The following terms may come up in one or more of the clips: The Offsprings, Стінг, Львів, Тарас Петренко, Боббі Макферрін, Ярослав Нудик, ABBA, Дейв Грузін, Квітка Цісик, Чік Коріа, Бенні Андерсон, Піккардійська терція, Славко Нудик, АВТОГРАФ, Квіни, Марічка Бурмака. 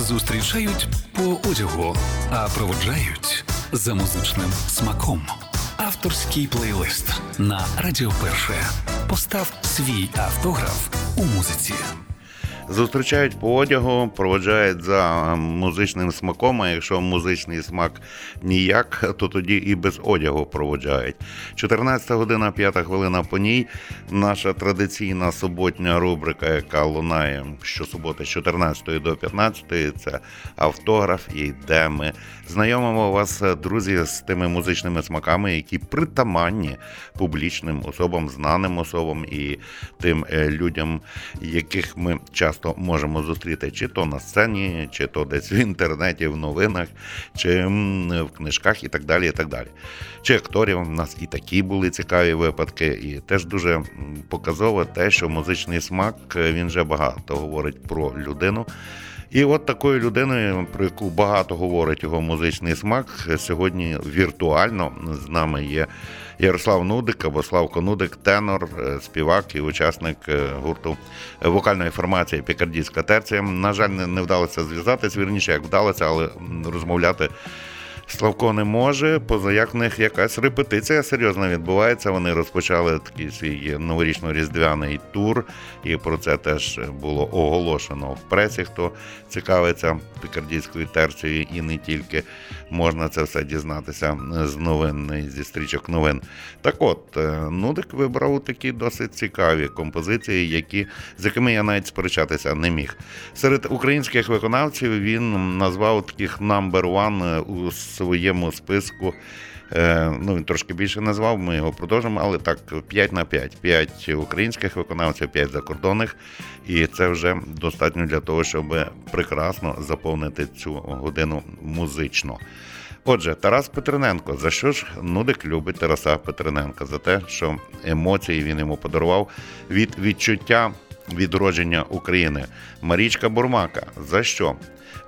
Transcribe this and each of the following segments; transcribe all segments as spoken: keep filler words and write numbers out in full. Зустрічають по одягу, а проводжають за музичним смаком. Авторський плейлист на Радіо Перше. Постав свій автограф у музиці. Зустрічають по одягу, проводжають за музичним смаком, а якщо музичний смак ніяк, то тоді і без одягу проводжають. чотирнадцята година п'ята хвилина по ній. Наша традиційна суботня рубрика, яка лунає щосуботи з чотирнадцятої до п'ятнадцятої, це автограф, і де ми знайомимо вас, друзі, з тими музичними смаками, які притаманні публічним особам, знаним особам і тим людям, яких ми часто то можемо зустріти чи то на сцені, чи то десь в інтернеті, в новинах, чи в книжках і так далі, і так далі. Чи акторів, у нас і такі були цікаві випадки, і теж дуже показово те, що музичний смак, він вже багато говорить про людину. І от такою людиною, про яку багато говорить його музичний смак, сьогодні віртуально з нами є Ярослав Нудик, або Славко Нудик, тенор, співак і учасник гурту вокальної формації «Піккардійська терція». На жаль, не вдалося зв'язатись, вірніше, як вдалося, але розмовляти Славко не може, поза як в них якась репетиція серйозно відбувається. Вони розпочали такий свій новорічно-різдвяний тур, і про це теж було оголошено в пресі, хто цікавиться Піккардійською терцією і не тільки. Можна це все дізнатися з новин, зі стрічок новин. Так от, Нудик вибрав такі досить цікаві композиції, які, з якими я навіть сперечатися не міг. Серед українських виконавців він назвав таких number one у своєму списку, ну він трошки більше назвав, ми його продовжимо, але так, п'ять на п'ять. п'ять українських виконавців, п'ять закордонних, і це вже достатньо для того, щоб прекрасно заповнити цю годину музично. Отже, Тарас Петренко. За що ж Нудик любить Тараса Петренка? За те, що емоції він йому подарував від відчуття відродження України. Марічка Бурмака. За що?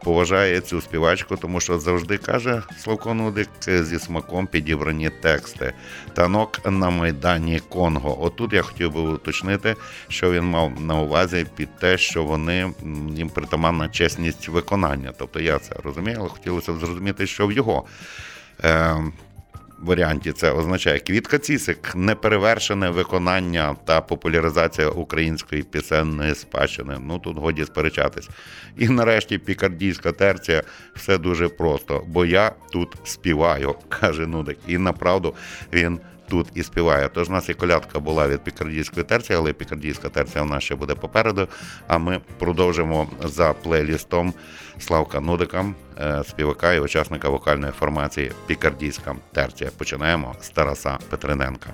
Поважає цю співачку, тому що завжди, каже Славко Нудик, зі смаком підібрані тексти. Танок на Майдані Конго. Отут я хотів би уточнити, що він мав на увазі під те, що вони, їм притаманна чесність виконання. Тобто я це розумію, але хотілося б зрозуміти, що в його е- варіанті це означає. Квітка Цісик. Неперевершене виконання та популяризація української пісенної спадщини. Ну, тут годі сперечатись. І нарешті Піккардійська терція. Все дуже просто. Бо я тут співаю, каже Нудик. І направду він тут і співає. Тож в нас і колядка була від Піккардійської терції, але Піккардійська терція в нас ще буде попереду. А ми продовжимо за плейлістом Славка Нудика, співака і учасника вокальної формації «Піккардійська терція». Починаємо з Тараса Петренка.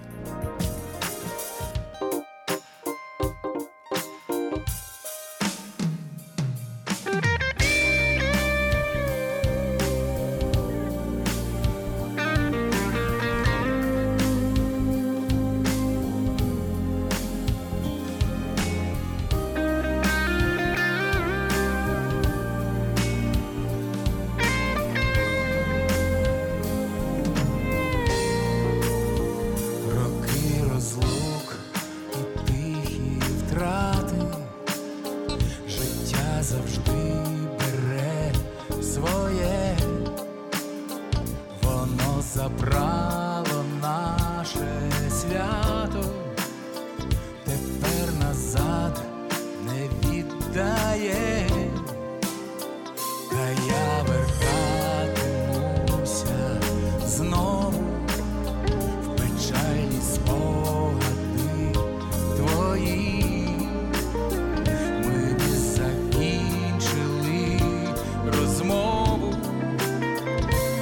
Розмову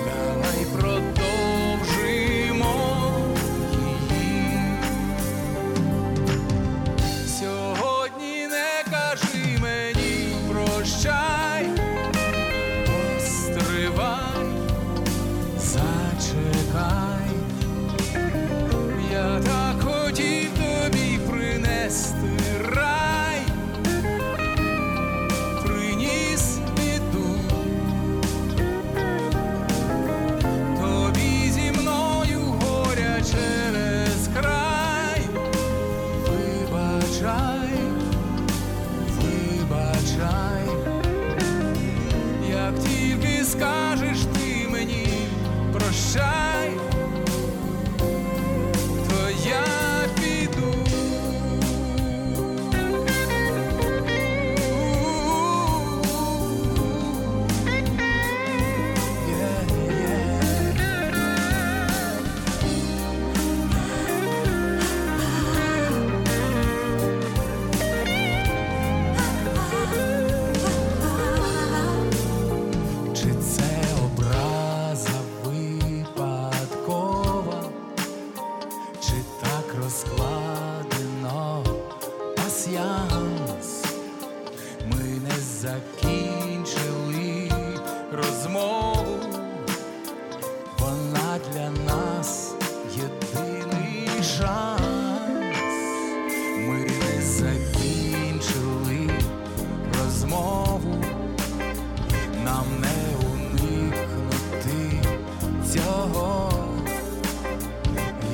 давай продовжимо. закінчили розмову. Вона для нас єдиний шанс. Ми не закінчили розмову. Нам не уникнути цього.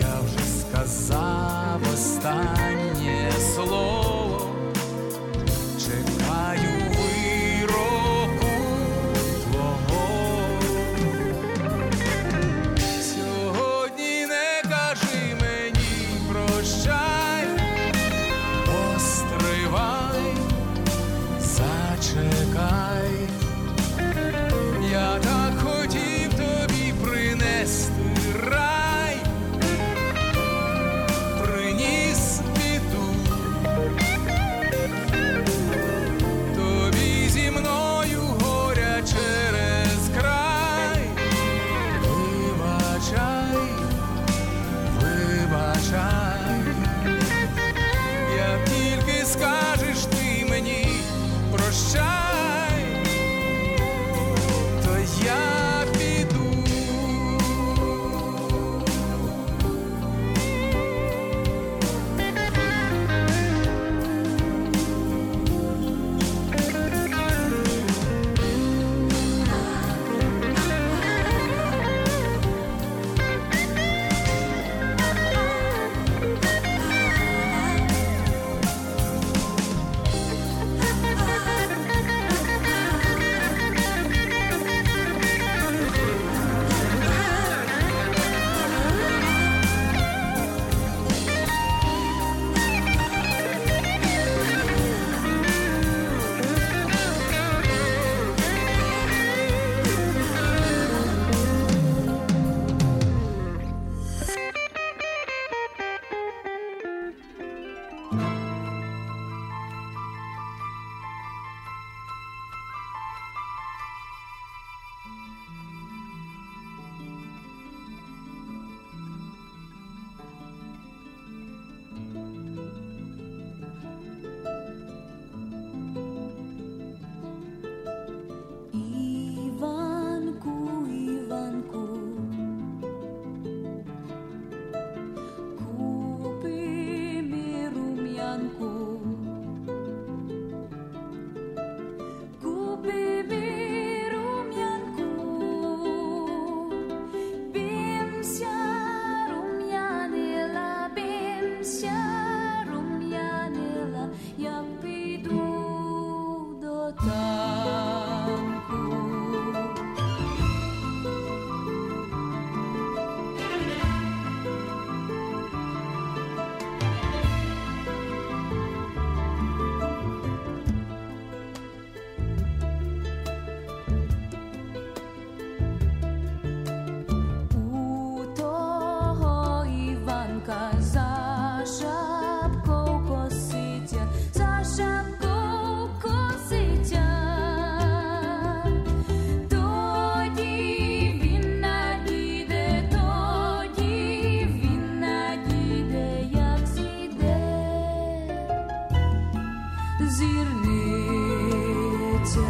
Я вже сказав останнє слово. Чекаю вироку твого. Сьогодні не кажи мені прощай, постривай, зачекай. Я так хотів тобі принести рай, приніс біду. Тобі зі мною горя через край. Вибачай, вибачай. Як тільки скажеш ти мені прощай, то я піду. Іванку, Іванку, купи мені рум'янку, купи мені рум'янку, бімся рум'янила, бімся рум'янила, я піду до танку. У того Іванка за шапкою косиця, за шапкою косиця. Тоді він надійде, тоді він надійде, як зійде зірниця.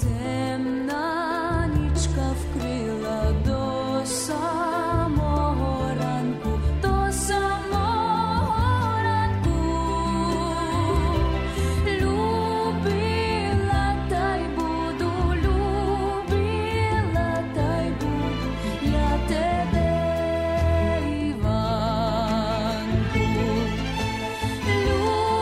Темна нічка вкрила до самого ранку, до самого ранку. Любила та й буду, любила та й буду я тебе, Іванку. Любила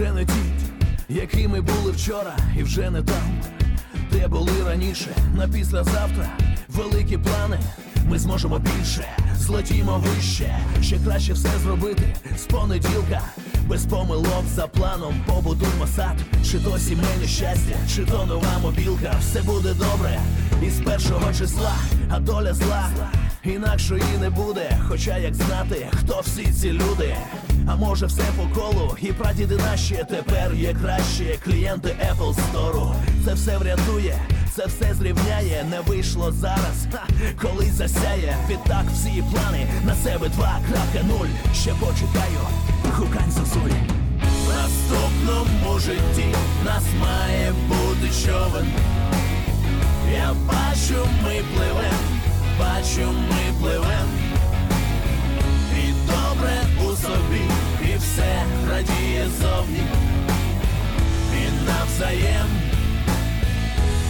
вже не ті, якими були вчора, і вже не там, де були раніше. На післязавтра великі плани, ми зможемо більше, злетімо вище, ще краще все зробити з понеділка. Без помилок за планом побудуємо сад. Чи то сімейне щастя, чи то нова мобілка. Все буде добре із першого числа, а доля зла інакшої не буде. Хоча як знати, хто всі ці люди. А може все по колу, і прадіди наші тепер є кращі клієнти Apple Store. Це все врятує, це все зрівняє. Не вийшло зараз, ха, колись засяє. Відтак всі плани на себе два крапка нуль. Ще почекаю, гукань зозуль. В наступному житті нас має бути човен. Я бачу, ми пливем, бачу, ми пливем. І добре у собі, і все радіє зовні. І навзаєм,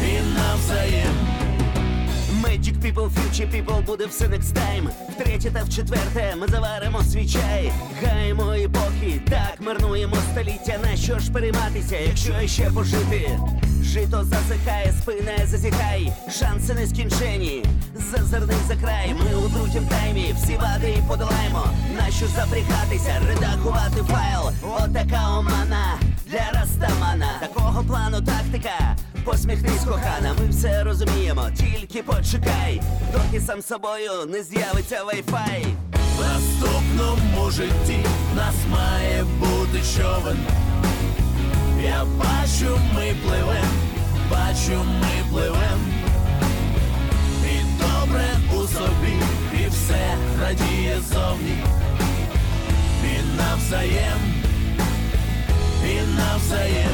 і навзаєм. Magic people, future people, буде все next time. Втретє та вчетверте ми заваримо свій чай. Гаємо епохи, так марнуємо століття. На що ж перейматися, якщо ще пожити? Жито засихає, спина зазіхай. Шанси нескінчені, зазирни за край. Ми у другім таймі, всі вади і подолаємо. На що запрягатися, редагувати файл. Отака омана для Растамана. Такого плану тактика. Посміхнись, кохана, ми все розуміємо, тільки почекай, доки сам собою не з'явиться вай-фай. В наступному житті нас має бути човен. Я бачу, ми пливем, бачу, ми пливем. І добре у собі, і все радіє зовні. І навзаєм, і навзаєм.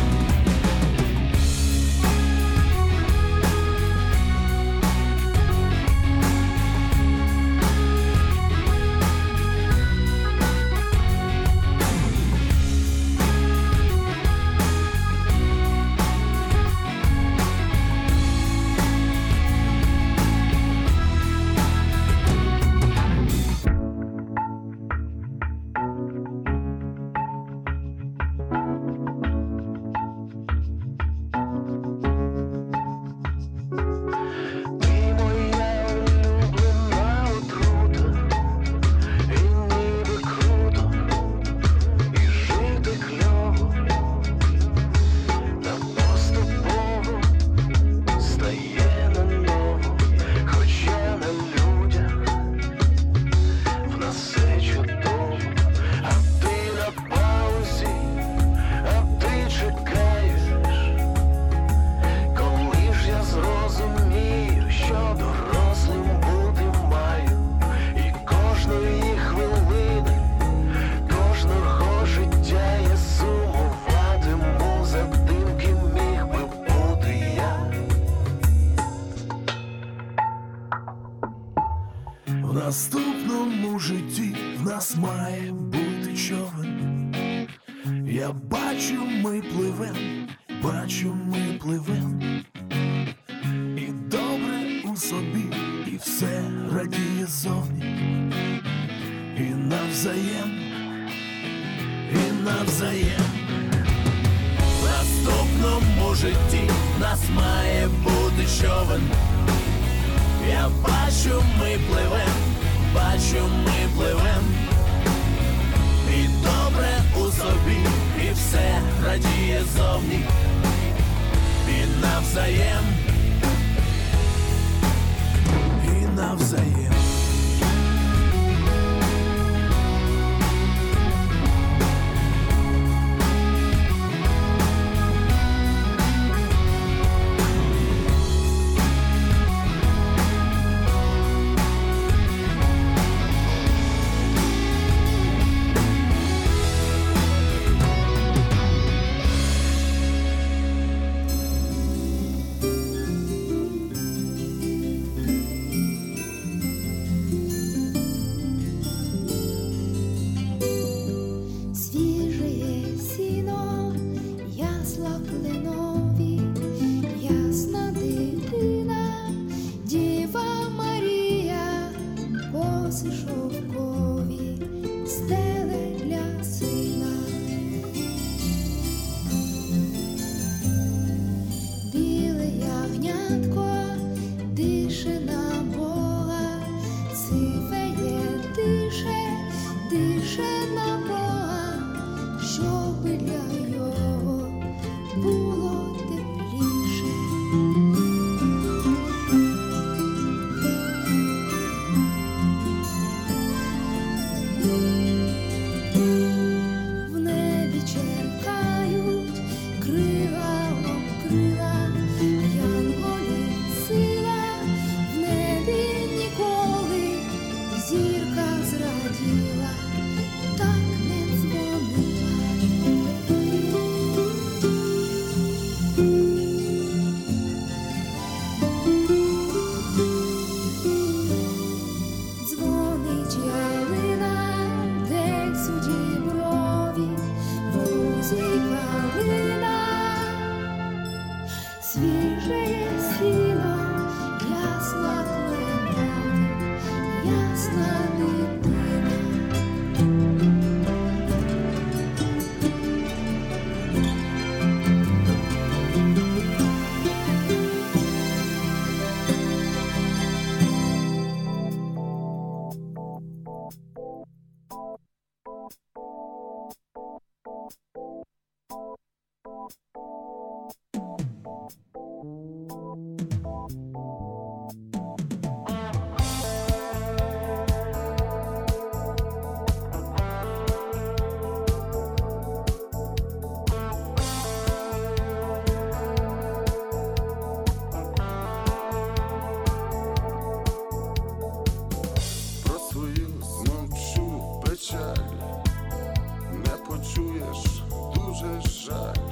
жаль,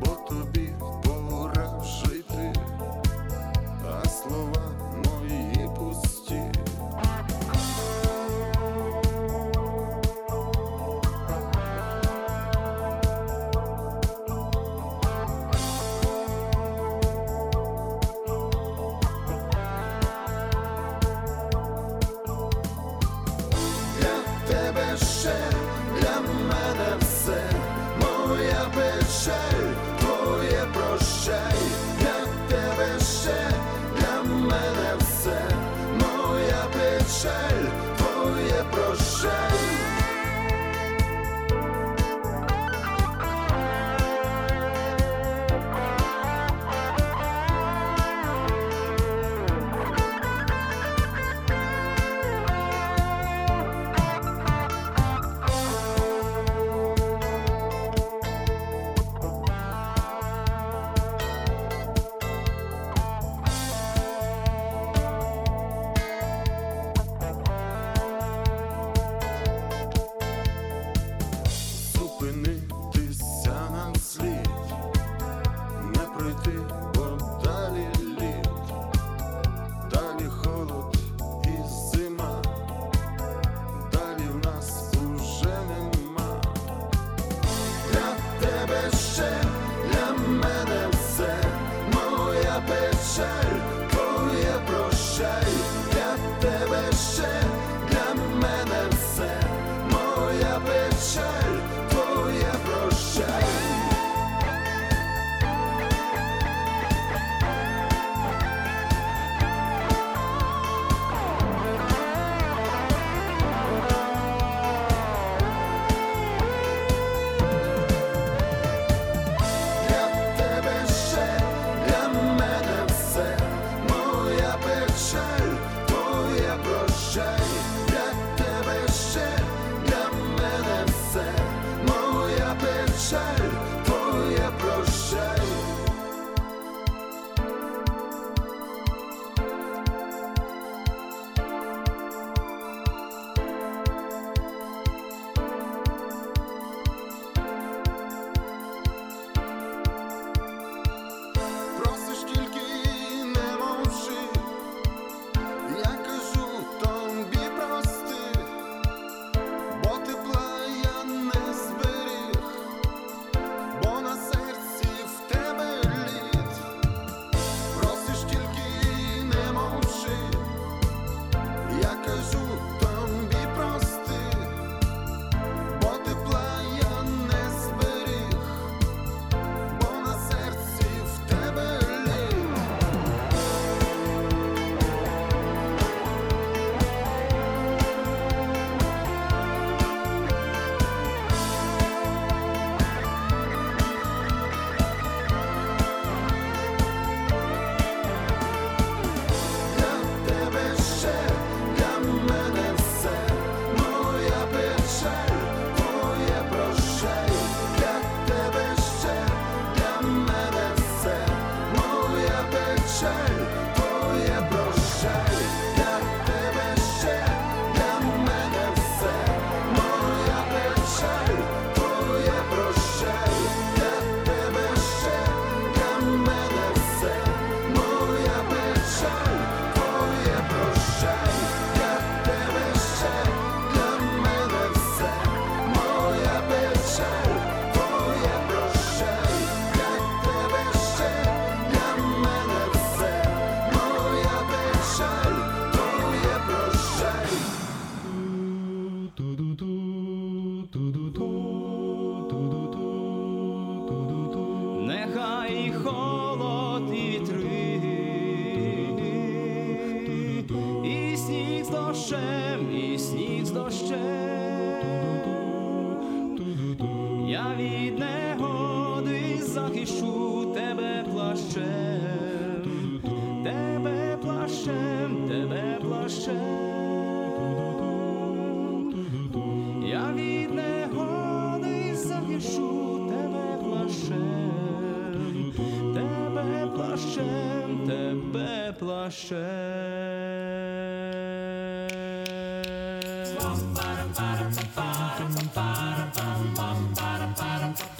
бо тобі пора жити, а слова мої пусті.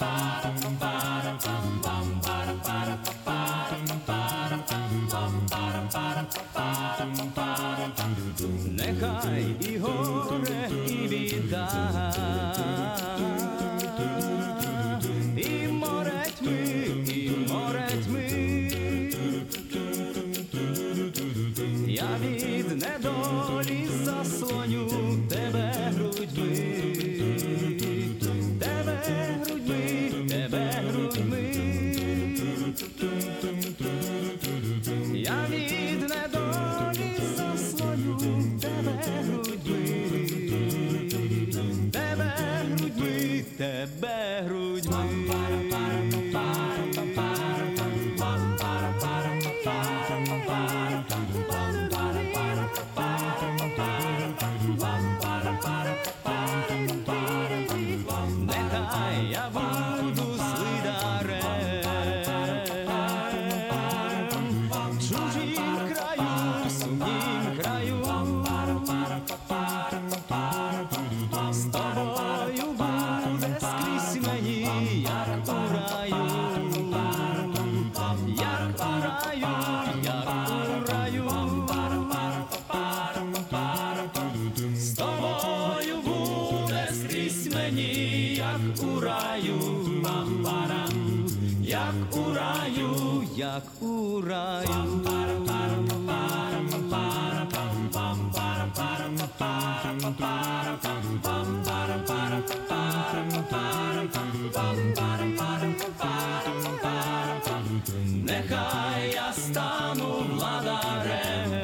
Bye. тебе грудьми. Нехай я буду слидарем в чужім краю, в сумнім краю, з тобою буде скрізь мені, як у раю, як у раю, як у раю, з тобою буде скрізь мені, як у раю, як у раю, як у раю. Нехай я стану владарем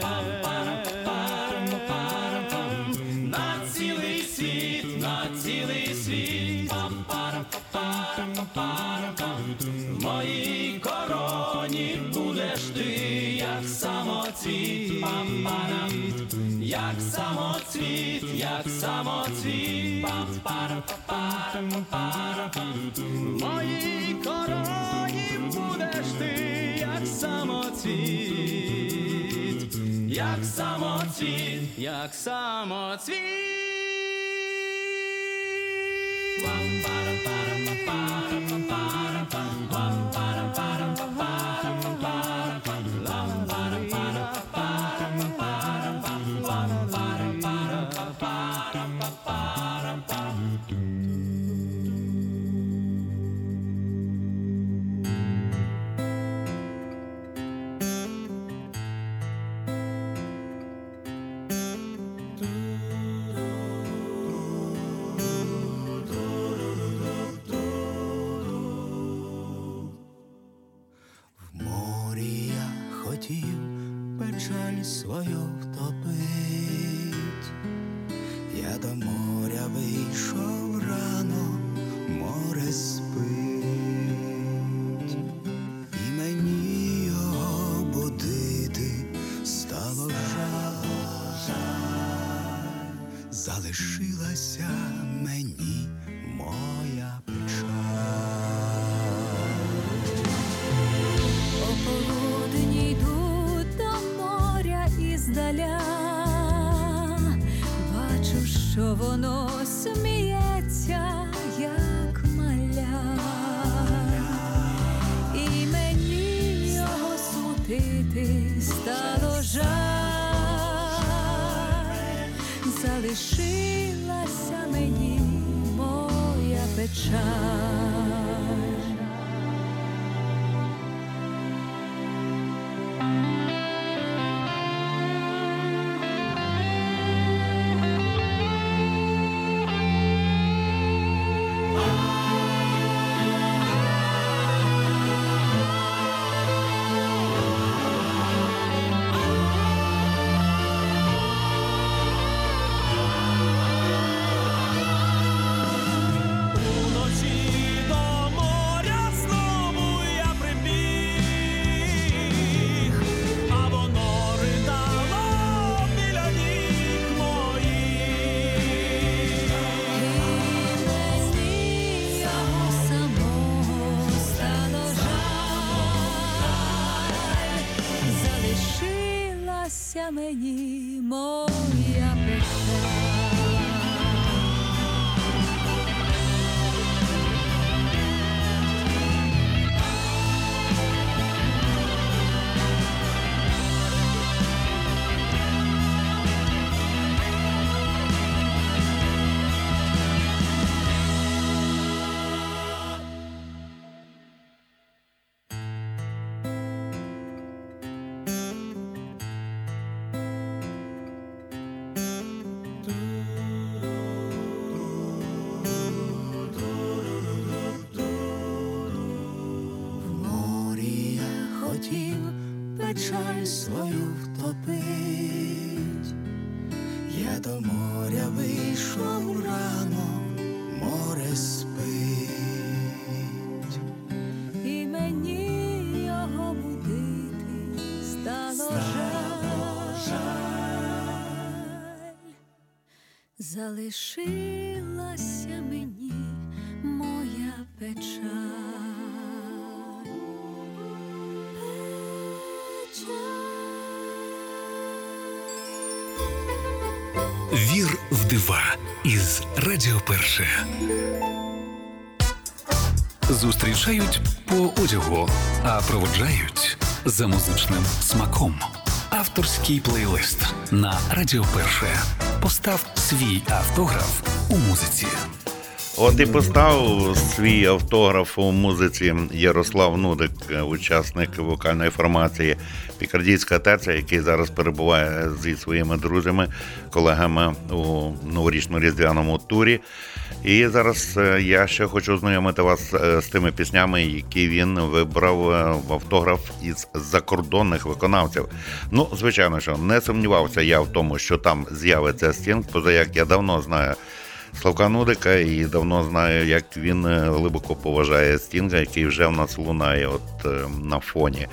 на цілий світ, на цілий світ, в моїй короні будеш ти, як самоцвіт, як самоцвіт, як самоцвіт, в моїй короні будеш ти, як самоцвіт, як самоцвіт, як самоцвіт. Залишилася мені моя печаль. Печаль свою втопить. Я до моря вийшов рано, море спить. залишилася мені моя печаль. Печаль. Вір в дива із Радіо Перше. Зустрічають по одягу, а проводжають за музичним смаком. Авторський плейлист на Радіо Перше. Постав свій автограф у музиці. От і поставив свій автограф у музиці Ярослав Нудик, учасник вокальної формації «Піккардійська терція», який зараз перебуває зі своїми друзями, колегами у новорічно-різдвяному турі. І зараз я ще хочу знайомити вас з тими піснями, які він вибрав в автограф із закордонних виконавців. Ну, звичайно, що не сумнівався я в тому, що там з'явиться Стінг, поза як я давно знаю Славка Нудика і давно знаю, як він глибоко поважає Стінга, який вже в нас лунає от на фоні.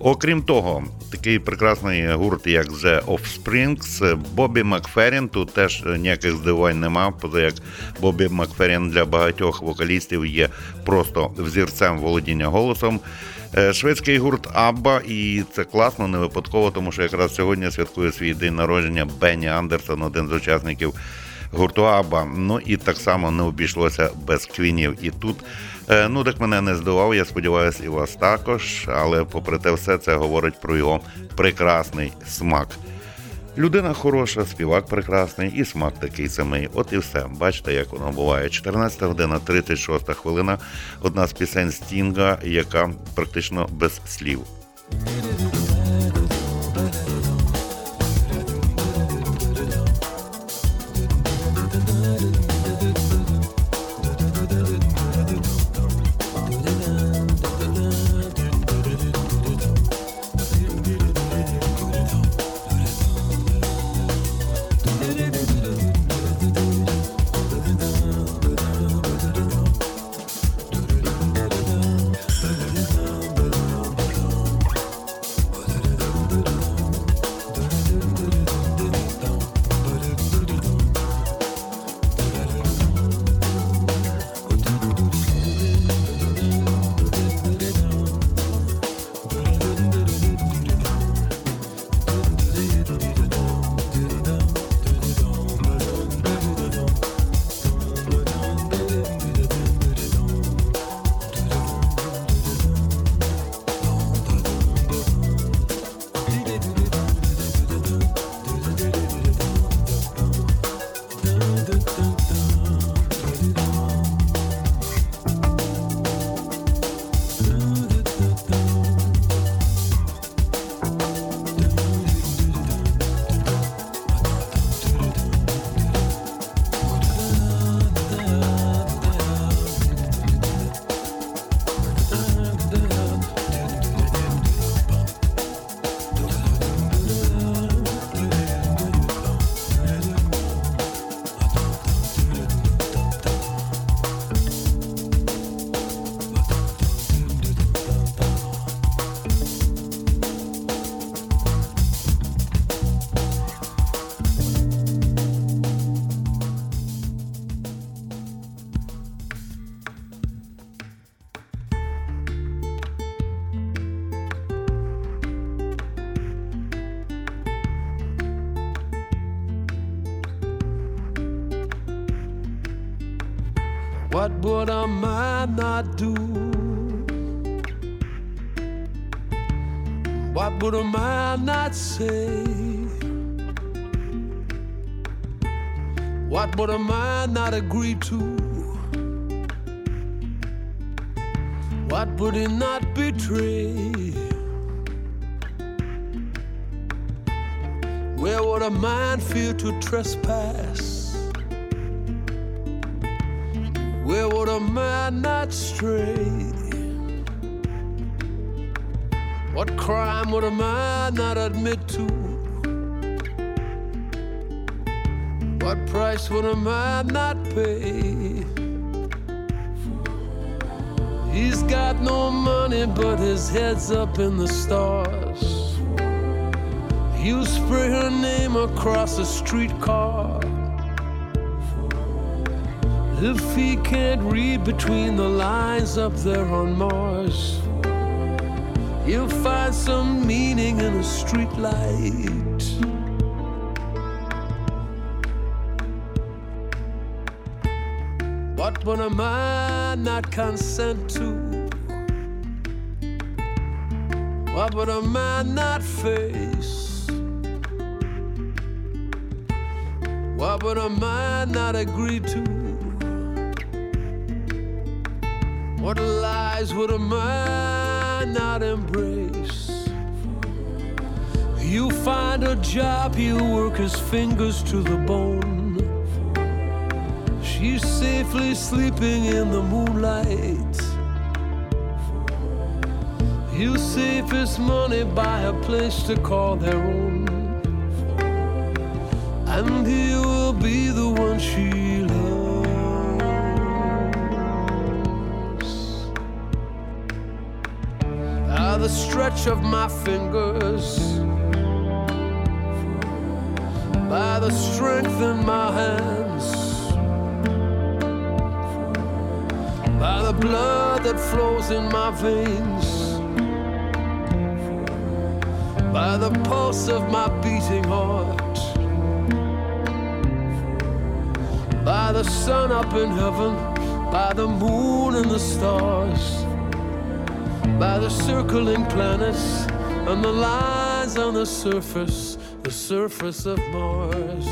Окрім того, такий прекрасний гурт, як The Offsprings, Боббі Макферрін, тут теж ніяких здивувань нема, поза як Боббі Макферрін для багатьох вокалістів є просто взірцем володіння голосом. Шведський гурт ABBA, і це класно, не випадково, тому що якраз сьогодні святкує свій день народження Бенні Андерсон, один з учасників гурту ABBA. Ну і так само не обійшлося без квінів. І тут е, Нудик мене не здивував, я сподіваюся, і вас також. Але попри те все, це говорить про його прекрасний смак. Людина хороша, співак прекрасний і смак такий самий. От і все. Бачите, як воно буває. чотирнадцята година, тридцять шоста хвилина. Одна з пісень Стінга, яка практично без слів. What would our mind not do? What would our mind not say? What would our mind not agree to? What would it not betray? Where would our mind fear to trespass? Where would a man not stray? What crime would a man not admit to? What price would a man not pay? He's got no money, but his head's up in the stars. He'll spray her name across a streetcar. if he can't read between the lines up there on Mars. He'll find some meaning in a streetlight. What would a man not consent to? What would a man not face? What would a man not agree to? What lies would a man not embrace? You find a job, you work his fingers to the bone. She's safely sleeping in the moonlight. You save his money, buy a place to call their own, and he will be the one she loves. Ah, the stretch of my fingers, by the strength in my hands, by the blood that flows in my veins, by the pulse of my beating heart, by the sun up in heaven, by the moon and the stars, by the circling planets and the lines on the surface, the surface of Mars.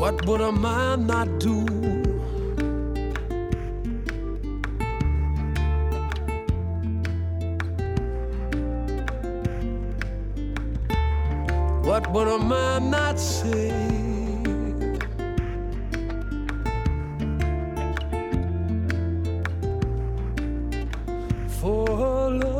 What would a man not do? What would a man not say? For love.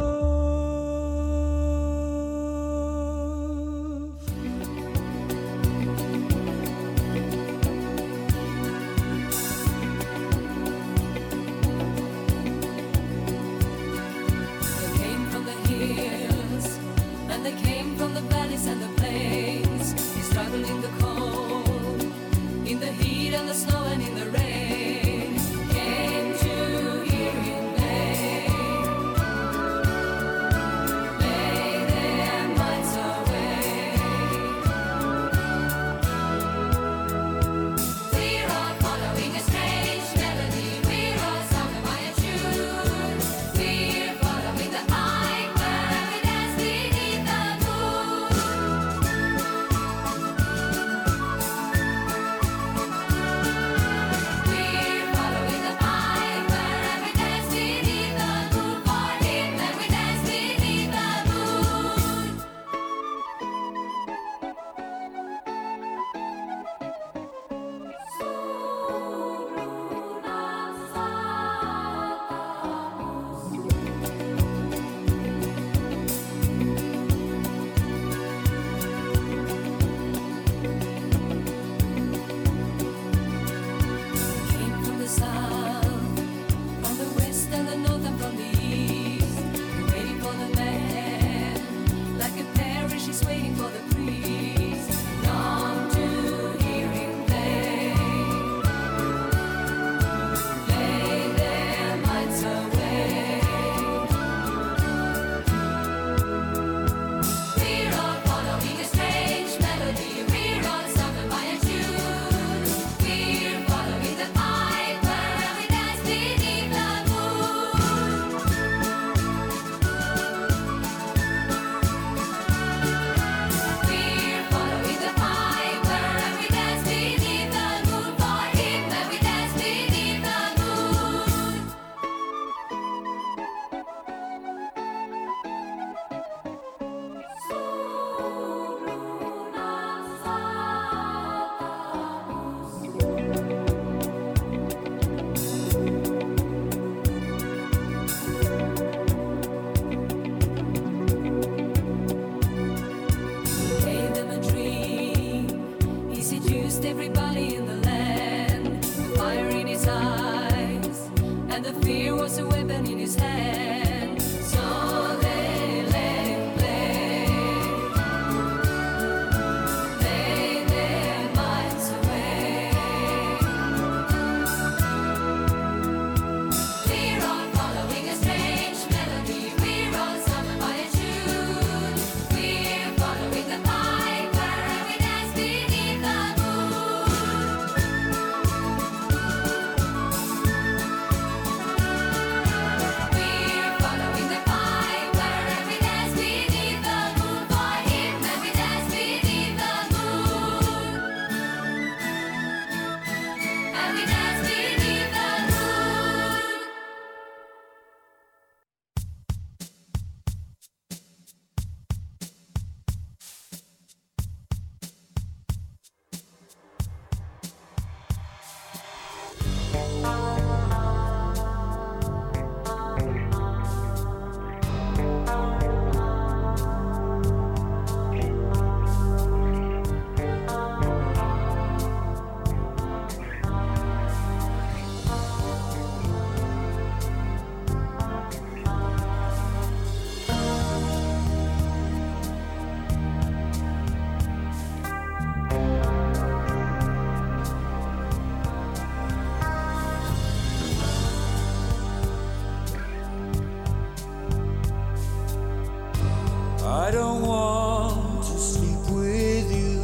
I don't want to sleep with you.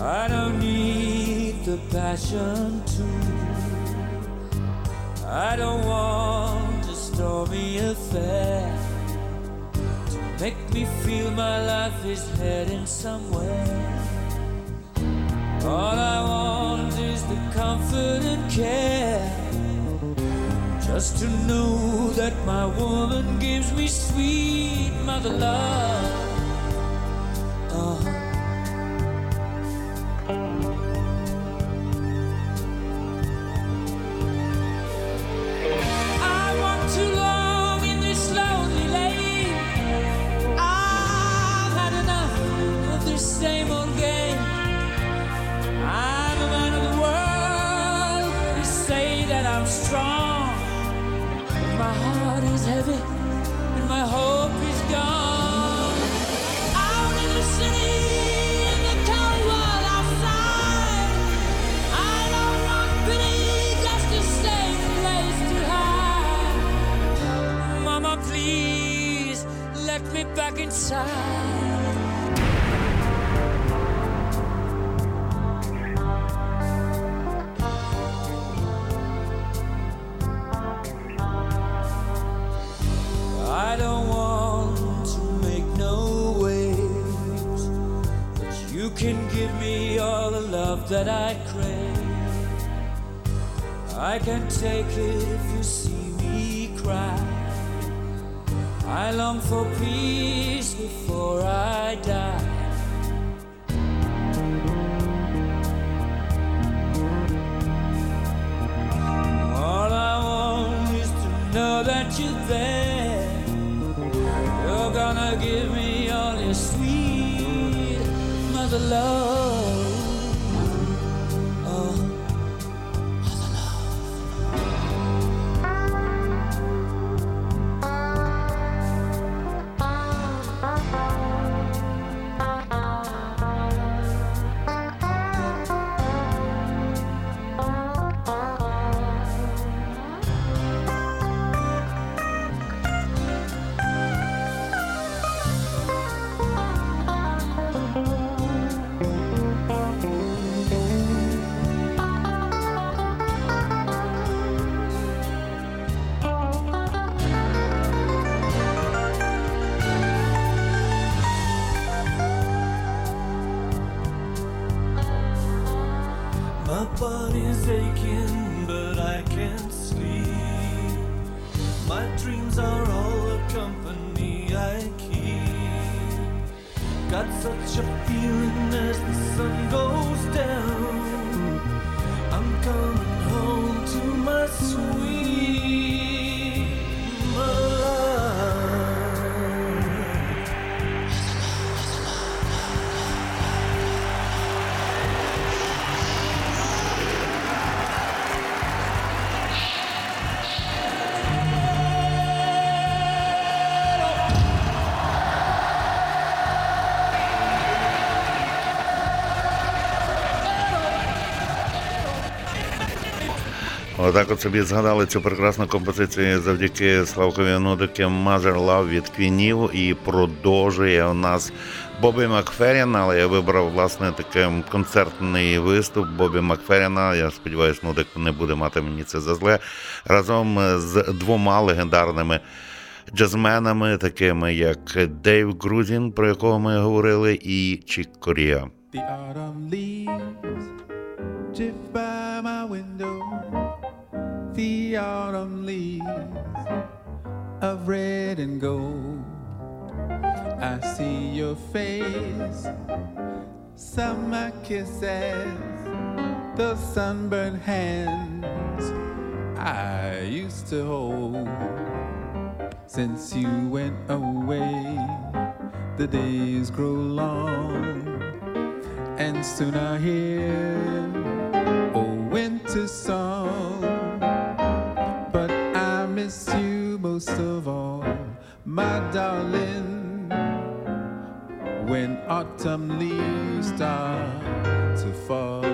I don't need the passion to. I don't want a stormy affair to make me feel my life is heading somewhere. All I want is the comfort and care, just to know that my woman gives me sweet mother love. Uh. I walk too long in this lonely lane. I've had enough of this same old game. I'm a man of the world. They say that I'm strong. My heart is heavy and my hope is gone. Out in the city, in the cold world outside, I don't want pity, just a safe place to hide. Mama, please, let me back inside. I don't want to make no waves, but you can give me all the love that I crave. I can take it if you see me cry. I long for peace before I die. All I want is to know that you're there. Gonna give me all your sweet mother love. Отак от собі згадали цю прекрасну композицію завдяки Славкові Нудику «Mother Love» від Квінів, і продовжує у нас Боббі Макферрін, але я вибрав, власне, такий концертний виступ Боббі Макферріна. Я сподіваюся, Нудик не буде мати мені це за зле. Разом з двома легендарними джазменами, такими як Дейв Грузін, про якого ми говорили, і Чік Коріа. The autumn leaves drift by my window. The autumn leaves of red and gold. I see your face, summer kisses, the sunburned hands I used to hold. Since you went away, the days grow long, and soon I hear a winter song. I miss you most of all, my darling, when autumn leaves start to fall.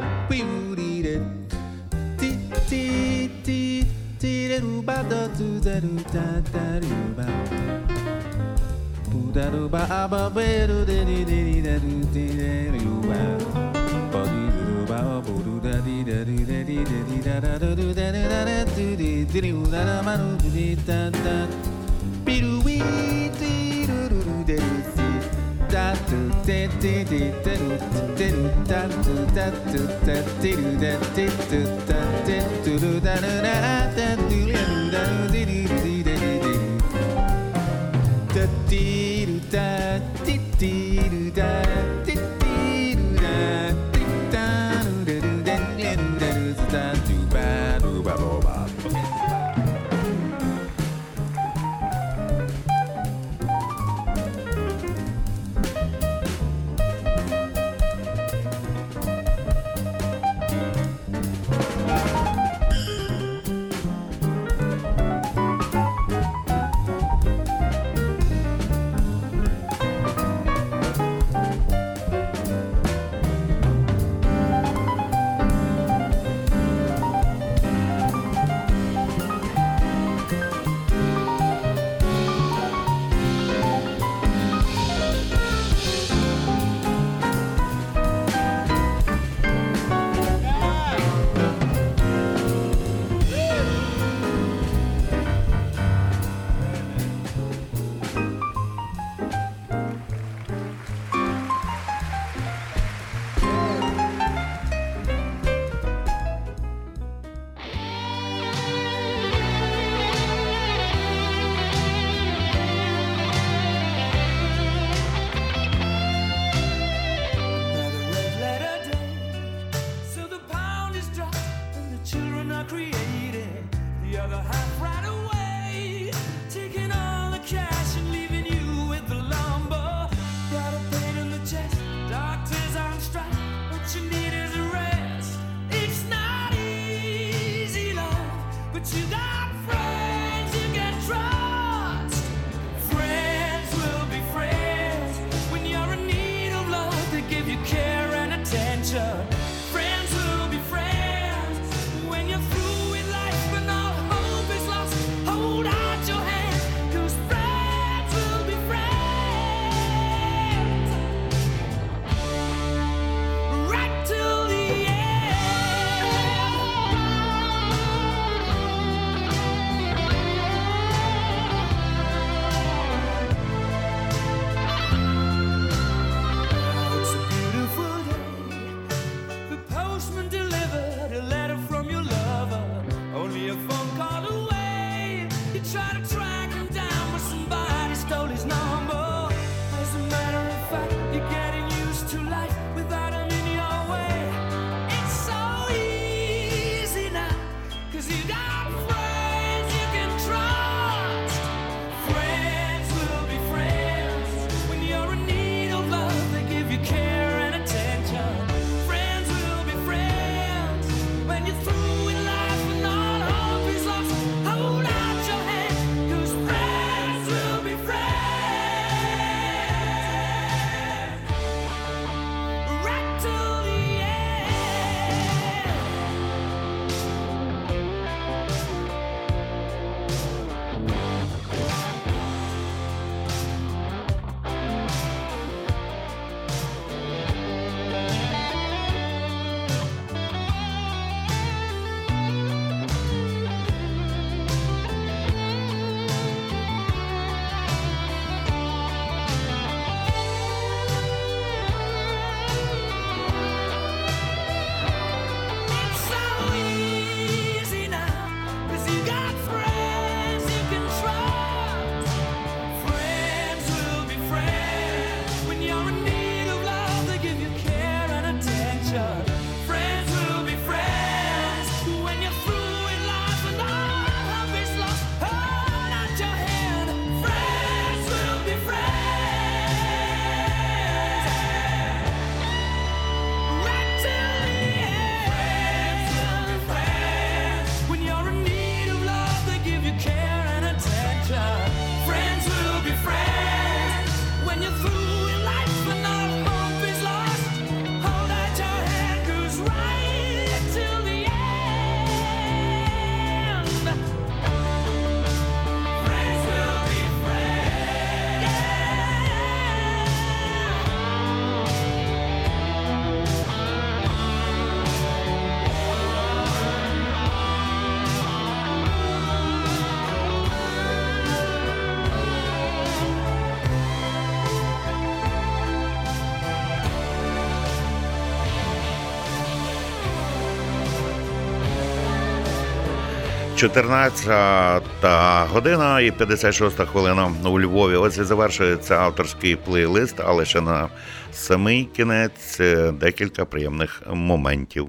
чотирнадцята година і п'ятдесят шоста хвилина у Львові. Ось і завершується авторський плейлист, але ще на самий кінець декілька приємних моментів.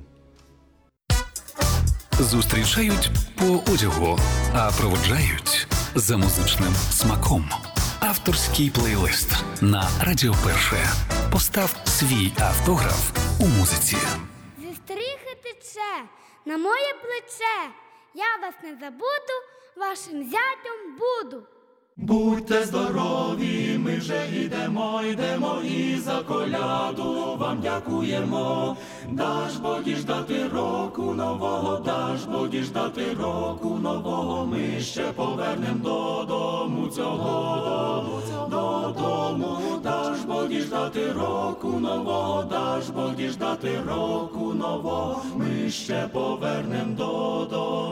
Зустрічають по одягу, а проводжають за музичним смаком. Авторський плейлист на Радіо Перше. Постав свій автограф у музиці. Зістріхи тече на моє плече. Я вас не забуду, вашим зятям буду. Будьте здорові, ми вже йдемо, йдемо і за коляду вам дякуємо. Даж бо діждати року нового, даж бо діждати року нового. Ми ще повернем додому цього, додому. Даж бо діждати року нового, даж бо діждати року нового. Ми ще повернем додому.